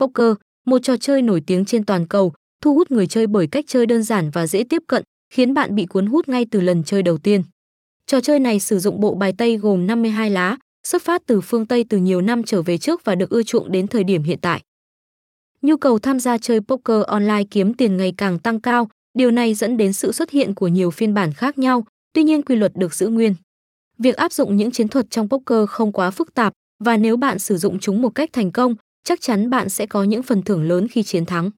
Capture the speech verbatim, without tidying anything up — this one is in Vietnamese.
Poker, một trò chơi nổi tiếng trên toàn cầu, thu hút người chơi bởi cách chơi đơn giản và dễ tiếp cận, khiến bạn bị cuốn hút ngay từ lần chơi đầu tiên. Trò chơi này sử dụng bộ bài Tây gồm năm mươi hai lá, xuất phát từ phương Tây từ nhiều năm trở về trước và được ưa chuộng đến thời điểm hiện tại. Nhu cầu tham gia chơi poker online kiếm tiền ngày càng tăng cao, điều này dẫn đến sự xuất hiện của nhiều phiên bản khác nhau, tuy nhiên quy luật được giữ nguyên. Việc áp dụng những chiến thuật trong poker không quá phức tạp và nếu bạn sử dụng chúng một cách thành công, chắc chắn bạn sẽ có những phần thưởng lớn khi chiến thắng.